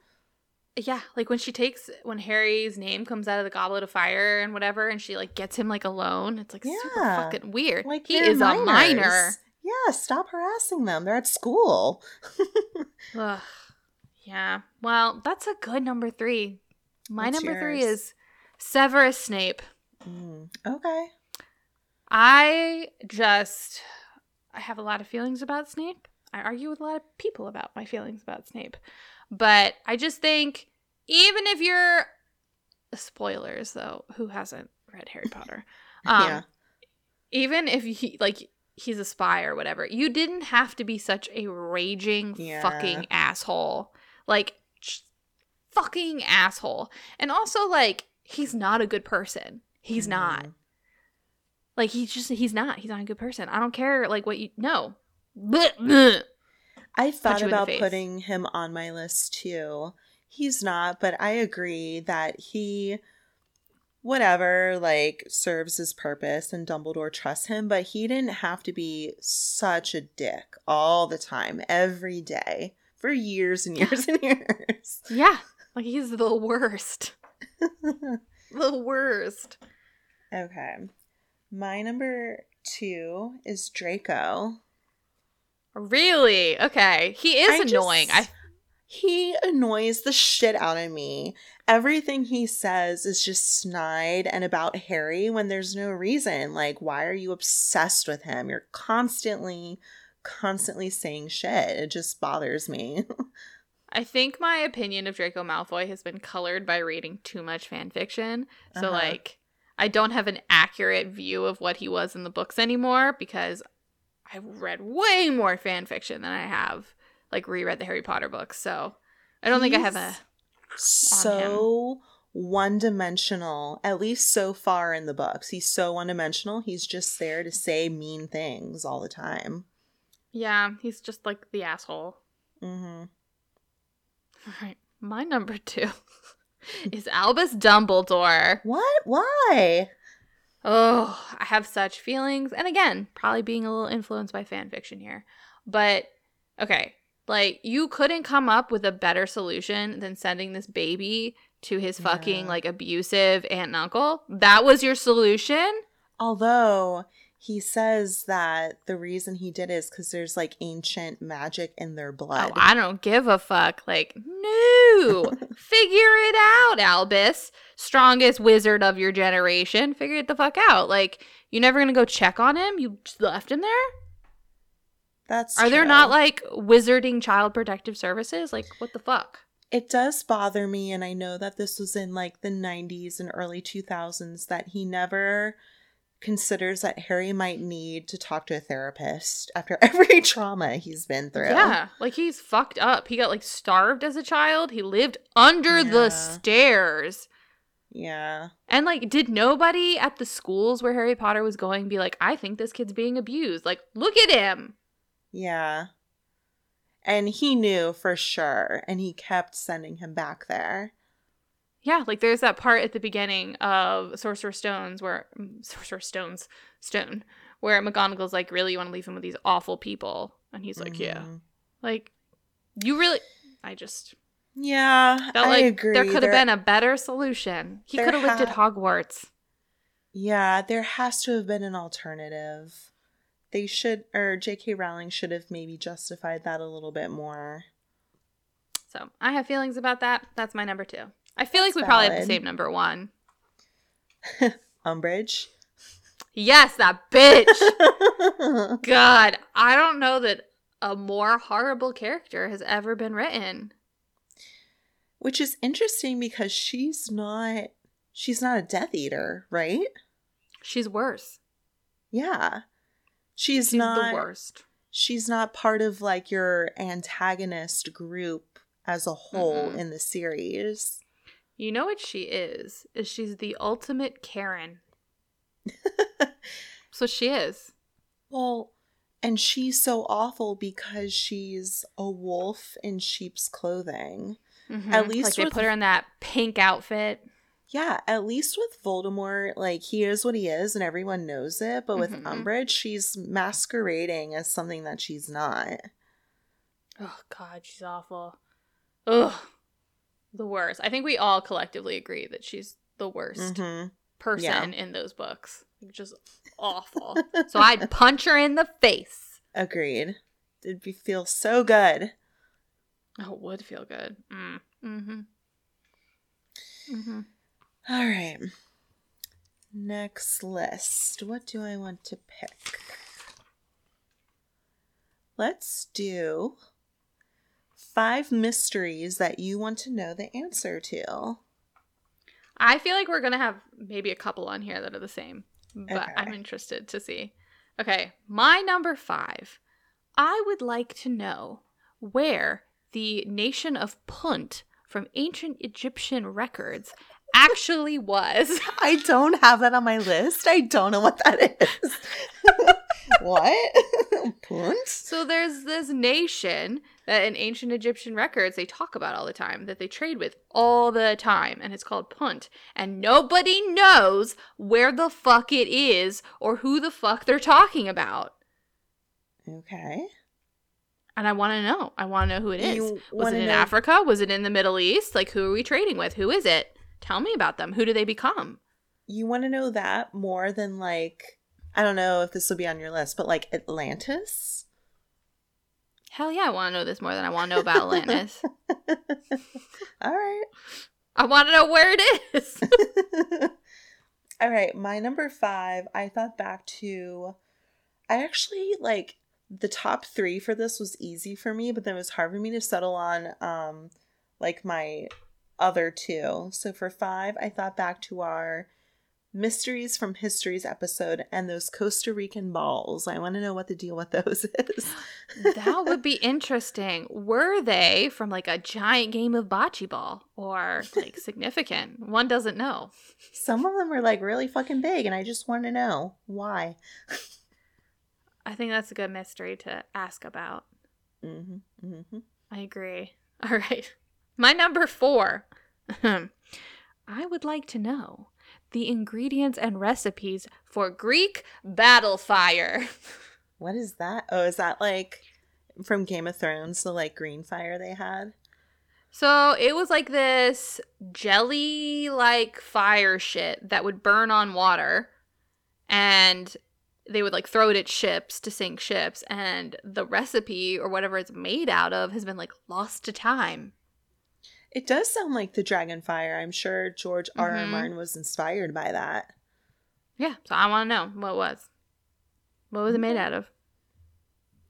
Yeah, like when she takes, when Harry's name comes out of the Goblet of Fire and whatever, and she like gets him like alone. It's like yeah. super fucking weird. Like he is minors. a minor. Yeah, stop harassing them. They're at school. Ugh. Yeah. Well, that's a good number three. My What's number yours? three is... Severus Snape. Mm, okay. I just, I have a lot of feelings about Snape. I argue with a lot of people about my feelings about Snape. But I just think, even if you're, spoilers though, who hasn't read Harry Potter? Um, yeah. Even if he, like, he's a spy or whatever, you didn't have to be such a raging yeah. fucking asshole. Like, fucking asshole. And also, like, he's not a good person. He's not. Like, he's just, he's not. He's not a good person. I don't care, like, what you, no. I thought about putting him on my list, too. He's not, but I agree that he, whatever, like, serves his purpose and Dumbledore trusts him, but he didn't have to be such a dick all the time, every day, for years and years and years. Yeah. Like, he's the worst. The worst. Okay. My number two is Draco. Really? Okay. He is I annoying. Just, I He annoys the shit out of me. Everything he says is just snide and about Harry when there's no reason. Like, why are you obsessed with him? You're constantly, constantly saying shit. It just bothers me. I think my opinion of Draco Malfoy has been colored by reading too much fan fiction. So, uh-huh. like, I don't have an accurate view of what he was in the books anymore because I've read way more fan fiction than I have, like, reread the Harry Potter books. So, I don't He's think I have a... So one-dimensional, at least so far in the books. He's so one-dimensional. He's just there to say mean things all the time. Yeah, he's just, like, the asshole. Mm-hmm. All right, my number two is Albus Dumbledore. What? Why? Oh, I have such feelings. And again, probably being a little influenced by fan fiction here. But, okay, like, you couldn't come up with a better solution than sending this baby to his fucking, yeah. like, abusive aunt and uncle. That was your solution? Although... He says that the reason he did is because there's, like, ancient magic in their blood. Oh, I don't give a fuck. Like, no. Figure it out, Albus. Strongest wizard of your generation. Figure it the fuck out. Like, you're never going to go check on him? You just left him there? That's Are true. There not, like, wizarding child protective services? Like, what the fuck? It does bother me, and I know that this was in, like, the nineties and early two thousands, that he never... considers that Harry might need to talk to a therapist after every trauma he's been through. Yeah, like, he's fucked up. He got, like, starved as a child. He lived under yeah. the stairs. Yeah. And, like, did nobody at the schools where Harry Potter was going be like, I think this kid's being abused. Like, look at him. Yeah. And he knew for sure, and he kept sending him back there. Yeah, like, there's that part at the beginning of Sorcerer's Stones where Sorcerer's Stones Stone where McGonagall's like, really, you want to leave him with these awful people? And he's like, mm-hmm. yeah, like, you really, I just yeah, felt I like agree. There could have been a better solution. He could have ha- lived at Hogwarts. Yeah, there has to have been an alternative. They should, or J K Rowling should have maybe justified that a little bit more. So I have feelings about that. That's my number two. I feel That's like we valid. Probably have the same number one. Umbridge. Yes, that bitch. God, I don't know that a more horrible character has ever been written. Which is interesting because she's not she's not a Death Eater, right? She's worse. Yeah. She's, she's not the worst. She's not part of like your antagonist group as a whole mm-hmm. in the series. You know what she is? Is she's the ultimate Karen. So she is. Well, and she's so awful because she's a wolf in sheep's clothing. Mm-hmm. At least like they with, put her in that pink outfit. Yeah, at least with Voldemort, like he is what he is and everyone knows it. But with mm-hmm. Umbridge, she's masquerading as something that she's not. Oh God, she's awful. Ugh, the worst. I think we all collectively agree that she's the worst mm-hmm. person yeah. in those books. Just awful. So I'd punch her in the face. Agreed. It'd be feel so good. Oh, it would feel good. Mm. Mm-hmm. Mm-hmm. All right. Next list. What do I want to pick? Let's do five mysteries that you want to know the answer to. I feel like we're going to have maybe a couple on here that are the same, but okay. I'm interested to see. Okay. My number five. I would like to know where the nation of Punt from ancient Egyptian records actually was. I don't have that on my list. I don't know what that is. What? Punt? So there's this nation that in ancient Egyptian records they talk about all the time, that they trade with all the time, and it's called Punt. And nobody knows where the fuck it is or who the fuck they're talking about. Okay. And I want to know. I want to know who it is. You was it in know- Africa? Was it in the Middle East? Like, who are we trading with? Who is it? Tell me about them. Who do they become? You want to know that more than, like, I don't know if this will be on your list, but, like, Atlantis? Hell yeah, I want to know this more than I want to know about Atlantis. All right. I want to know where it is. All right. My number five, I thought back to, I actually, like, the top three for this was easy for me, but then it was hard for me to settle on, um, like, my other two. So for five, I thought back to our Mysteries from Histories episode and those Costa Rican balls. I want to know what the deal with those is. That would be interesting. Were they from, like, a giant game of bocce ball or, like, significant? One doesn't know. Some of them were, like, really fucking big, and I just want to know why. I think that's a good mystery to ask about. Mm-hmm, mm-hmm. I agree. All right. My number four. I would like to know the ingredients and recipes for Greek battle fire. What is that? Oh, is that like from Game of Thrones, the like green fire they had? So it was like this jelly-like fire shit that would burn on water, and they would like throw it at ships to sink ships, and the recipe or whatever it's made out of has been like lost to time. It does sound like the dragon fire. I'm sure George R. Mm-hmm. R. Martin was inspired by that. Yeah. So I want to know what it was. What was it made out of?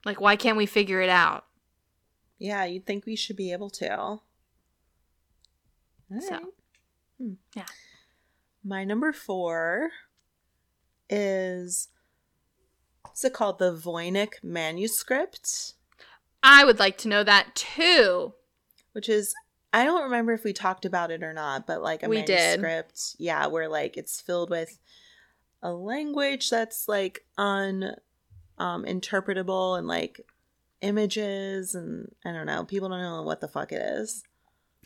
Like, why can't we figure it out? Yeah. You'd think we should be able to. All right. So, hmm. yeah. My number four is... Is it called the Voynich Manuscript? I would like to know that too. Which is, I don't remember if we talked about it or not, but like a we manuscript, did. yeah, where like it's filled with a language that's like uninterpretable um, and like images, and I don't know, people don't know what the fuck it is.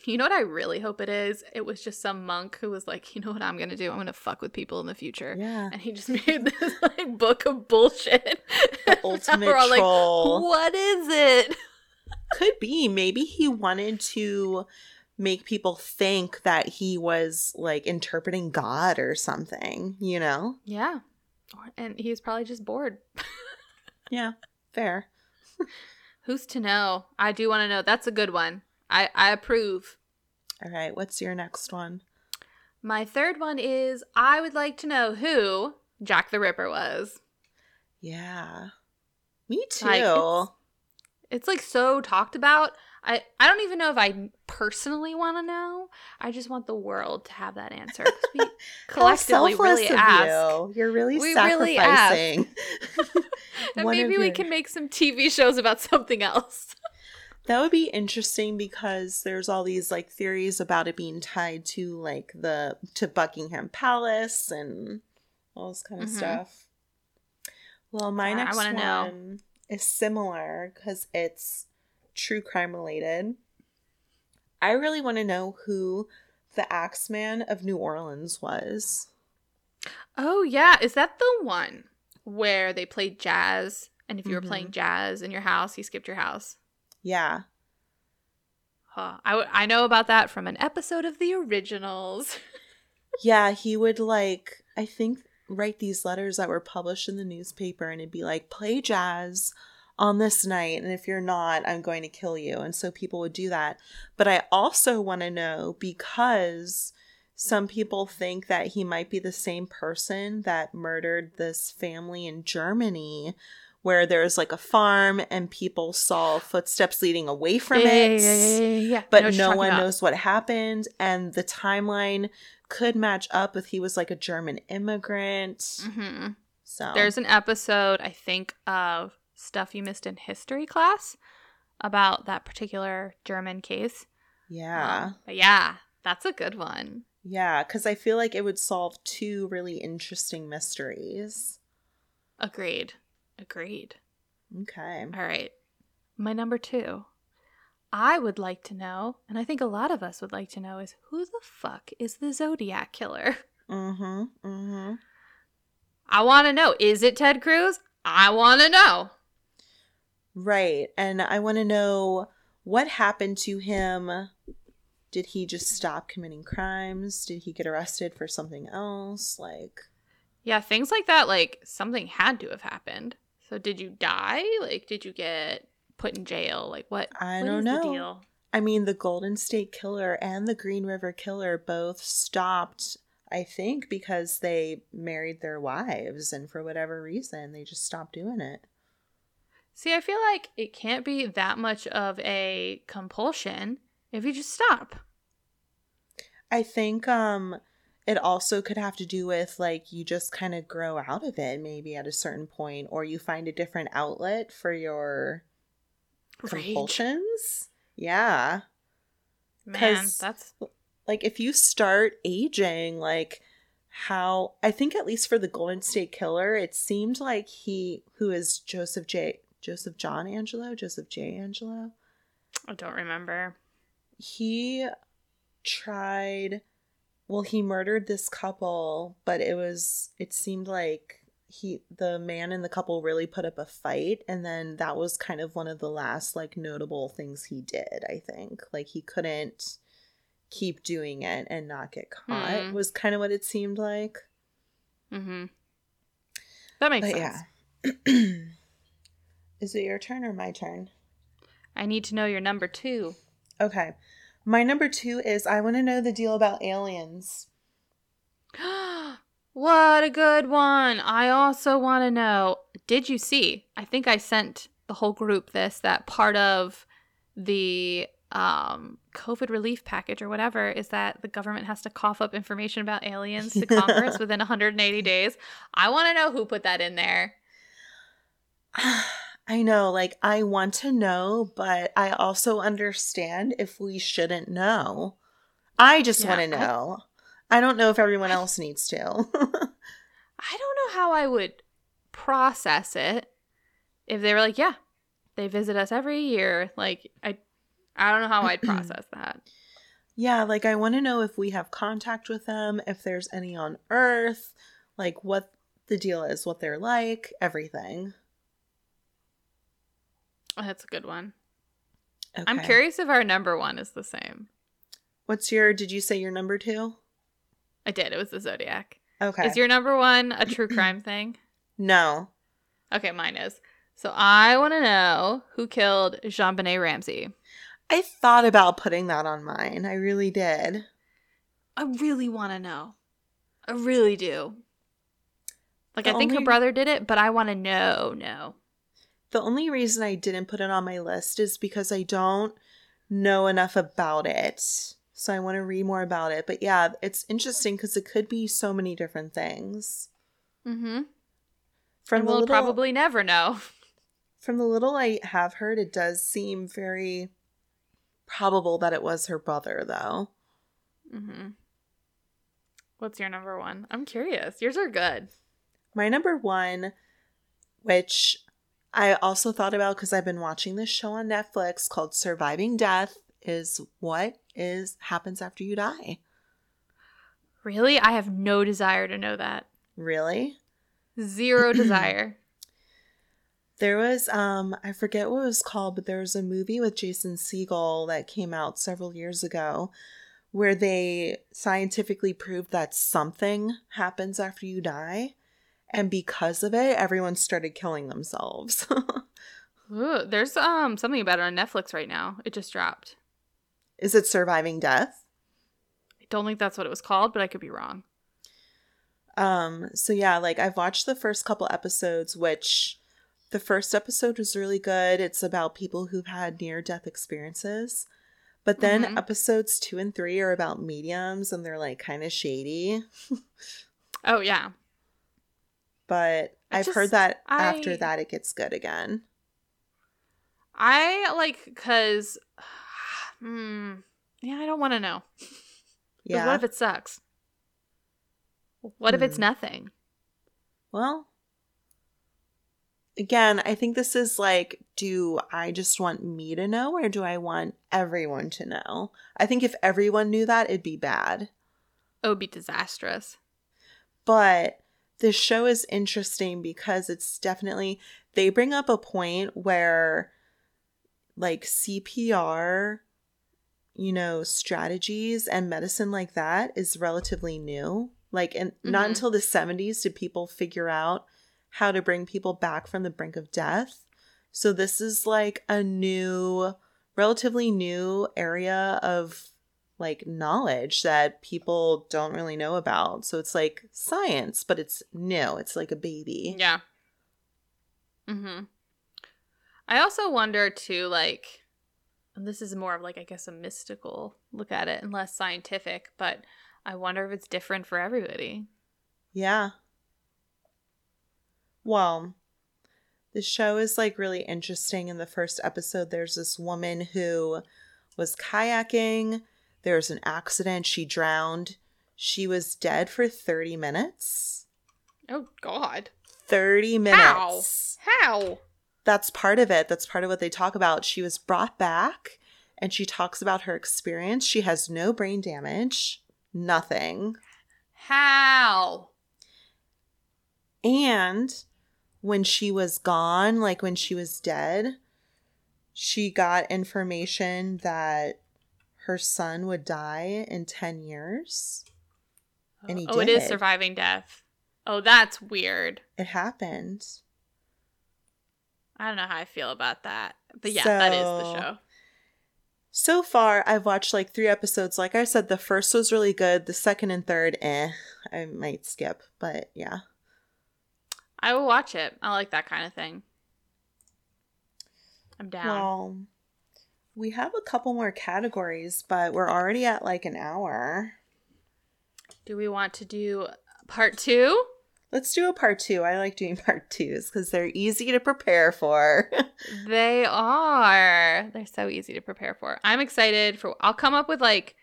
You know what I really hope it is? It was just some monk who was like, you know what I'm going to do? I'm going to fuck with people in the future. Yeah. And he just made this like book of bullshit. The ultimate we're all troll. Like, what is it? Could be. Maybe he wanted to make people think that he was like interpreting God or something, you know? Yeah. And he was probably just bored. Yeah. Fair. Who's to know? I do want to know. That's a good one. I, I approve. All right. What's your next one? My third one is I would like to know who Jack the Ripper was. Yeah. Me too. Like, it's, it's like so talked about. I, I don't even know if I personally want to know. I just want the world to have that answer. We collectively really ask. You. You're really we sacrificing. Really and maybe we your... can make some T V shows about something else. That would be interesting because there's all these like theories about it being tied to like the to Buckingham Palace and all this kind of mm-hmm. stuff. Well, my next I wanna one know. is similar because it's true crime related. I really want to know who the Axeman of New Orleans was. Oh yeah, is that the one where they played jazz? And if you mm-hmm. were playing jazz in your house, he skipped your house. Yeah. Huh. I w- I know about that from an episode of The Originals. Yeah, he would like I think write these letters that were published in the newspaper, and it'd be like play jazz on this night, and if you're not, I'm going to kill you. And so people would do that. But I also want to know because some people think that he might be the same person that murdered this family in Germany where there's like a farm and people saw footsteps leading away from yeah, it. Yeah, yeah, yeah, yeah. But no one about. knows what happened. And the timeline could match up if he was like a German immigrant. Mm-hmm. So there's an episode, I think, of Stuff You Missed in History Class about that particular German case. Yeah. Um, but yeah, that's a good one. Yeah, because I feel like it would solve two really interesting mysteries. Agreed. Agreed. Okay. All right. My number two. I would like to know, and I think a lot of us would like to know, is who the fuck is the Zodiac Killer? Mm-hmm. Mm-hmm. I want to know. Is it Ted Cruz? I want to know. Right. And I want to know what happened to him. Did he just stop committing crimes? Did he get arrested for something else? Like, yeah, things like that. Like, something had to have happened. So did you die? Like, did you get put in jail? Like, what? I don't know. What is the deal? I mean, the Golden State Killer and the Green River Killer both stopped, I think, because they married their wives. And for whatever reason, they just stopped doing it. See, I feel like it can't be that much of a compulsion if you just stop. I think um, it also could have to do with, like, you just kind of grow out of it maybe at a certain point, or you find a different outlet for your compulsions. Rage. Yeah. Man, that's... Like, if you start aging, like... How I think at least for the Golden State Killer, it seemed like he, who is Joseph J. Joseph John Angelo, Joseph J. Angelo. I don't remember. He tried. Well, he murdered this couple, but it was. It seemed like he, the man and the couple, really put up a fight, and then that was kind of one of the last like notable things he did. I think like he couldn't keep doing it and not get caught mm-hmm. was kind of what it seemed like. Mm-hmm. That makes but sense. Yeah. Is it your turn or my turn? I need to know your number two. Okay. My number two is I want to know the deal about aliens. What a good one. I also want to know, did you see, I think I sent the whole group this, that part of the um COVID relief package or whatever is that the government has to cough up information about aliens to Congress within one hundred eighty days. I want to know who put that in there. I know, like, I want to know, but I also understand if we shouldn't know. I just yeah, want to know. I, I don't know if everyone else needs to. I don't know how I would process it if they were like, yeah, they visit us every year. Like, I I don't know how I'd process that. Yeah, like I want to know if we have contact with them, if there's any on Earth, like what the deal is, what they're like, everything. Oh, that's a good one. Okay. I'm curious if our number one is the same. What's your, did you say your number two? I did. It was the Zodiac. Okay. Is your number one a true crime thing? No. Okay, mine is. So I want to know who killed JonBenet Ramsey. I thought about putting that on mine. I really did. I really want to know. I really do. Like, the I think only... her brother did it, but I want to know. No. The only reason I didn't put it on my list is because I don't know enough about it. So I want to read more about it. But yeah, it's interesting because it could be so many different things. Mm-hmm. From and we'll the little, probably never know. From the little I have heard, it does seem very probable that it was her brother, though. Mm-hmm. What's your number one? I'm curious. Yours are good. My number one, which I also thought about because I've been watching this show on Netflix called Surviving Death, is what is happens after you die. Really? I have no desire to know that. Really? Zero desire. There was, um, I forget what it was called, but there was a movie with Jason Segel that came out several years ago where they scientifically proved that something happens after you die. And because of it, everyone started killing themselves. Ooh, there's um something about it on Netflix right now. It just dropped. Is it Surviving Death? I don't think that's what it was called, but I could be wrong. Um. So yeah, like I've watched the first couple episodes, which the first episode was really good. It's about people who've had near-death experiences. But then mm-hmm. episodes two and three are about mediums, and they're like kind of shady. Oh, yeah. But I I've just, heard that I, after that it gets good again. I like because, mm, yeah, I don't want to know. Yeah. What if it sucks? What hmm. if it's nothing? Well, again, I think this is like, do I just want me to know or do I want everyone to know? I think if everyone knew that, it'd be bad. It would be disastrous. But this show is interesting because it's definitely, they bring up a point where like C P R, you know, strategies and medicine like that is relatively new. Like, and mm-hmm. not until the seventies did people figure out how to bring people back from the brink of death. So this is like a new, relatively new area of like knowledge that people don't really know about. So it's like science, but it's new. It's like a baby. Yeah. Mm-hmm. I also wonder too, like, and this is more of like, I guess, a mystical look at it and less scientific, but I wonder if it's different for everybody. Yeah. Well, the show is like really interesting. In the first episode, there's this woman who was kayaking. There was an accident. She drowned. She was dead for thirty minutes. Oh, God. thirty minutes. How? How? That's part of it. That's part of what they talk about. She was brought back, and she talks about her experience. She has no brain damage. Nothing. How? And when she was gone, like when she was dead, she got information that her son would die in ten years. And he oh, did. Oh, it is Surviving Death. Oh, that's weird. It happened. I don't know how I feel about that. But yeah, so, that is the show. So far, I've watched like three episodes. Like I said, the first was really good. The second and third, eh. I might skip. But yeah. I will watch it. I like that kind of thing. I'm down. Well, we have a couple more categories, but we're already at like an hour. Do we want to do part two? Let's do a part two. I like doing part twos because they're easy to prepare for. They are. They're so easy to prepare for. I'm excited for, I'll come up with like,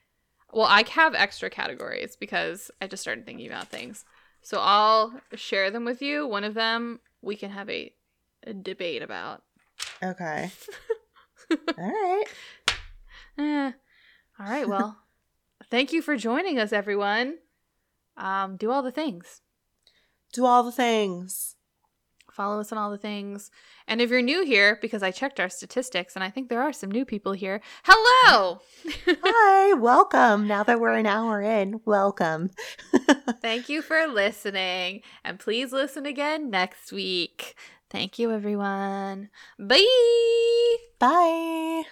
well, I have extra categories because I just started thinking about things. So I'll share them with you. One of them we can have a, a debate about. Okay. All right. Uh, all right. Well, thank you for joining us, everyone. Um, do all the things. Do all the things. Follow us on all the things. And if you're new here, because I checked our statistics and I think there are some new people here. Hello. Hi. Welcome. Now that we're an hour in, welcome. Thank you for listening. And please listen again next week. Thank you, everyone. Bye. Bye.